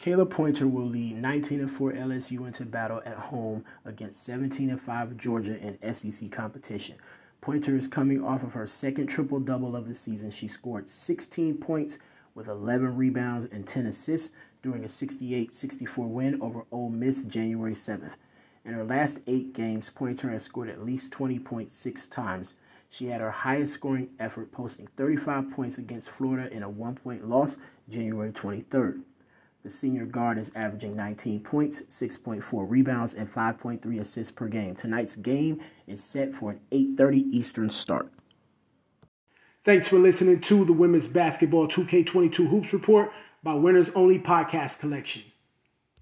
Kayla Pointer will lead 19-4 LSU into battle at home against 17-5 Georgia in SEC competition. Pointer is coming off of her second triple-double of the season. She scored 16 points with 11 rebounds and 10 assists during a 68-64 win over Ole Miss January 7th. In her last 8 games, Pointer has scored at least 20.6 times. She had her highest scoring effort, posting 35 points against Florida in a 1-point loss January 23rd. The senior guard is averaging 19 points, 6.4 rebounds, and 5.3 assists per game. Tonight's game is set for an 8:30 Eastern start. Thanks for listening to the Women's Basketball 2K22 Hoops Report by Winners Only Podcast Collection.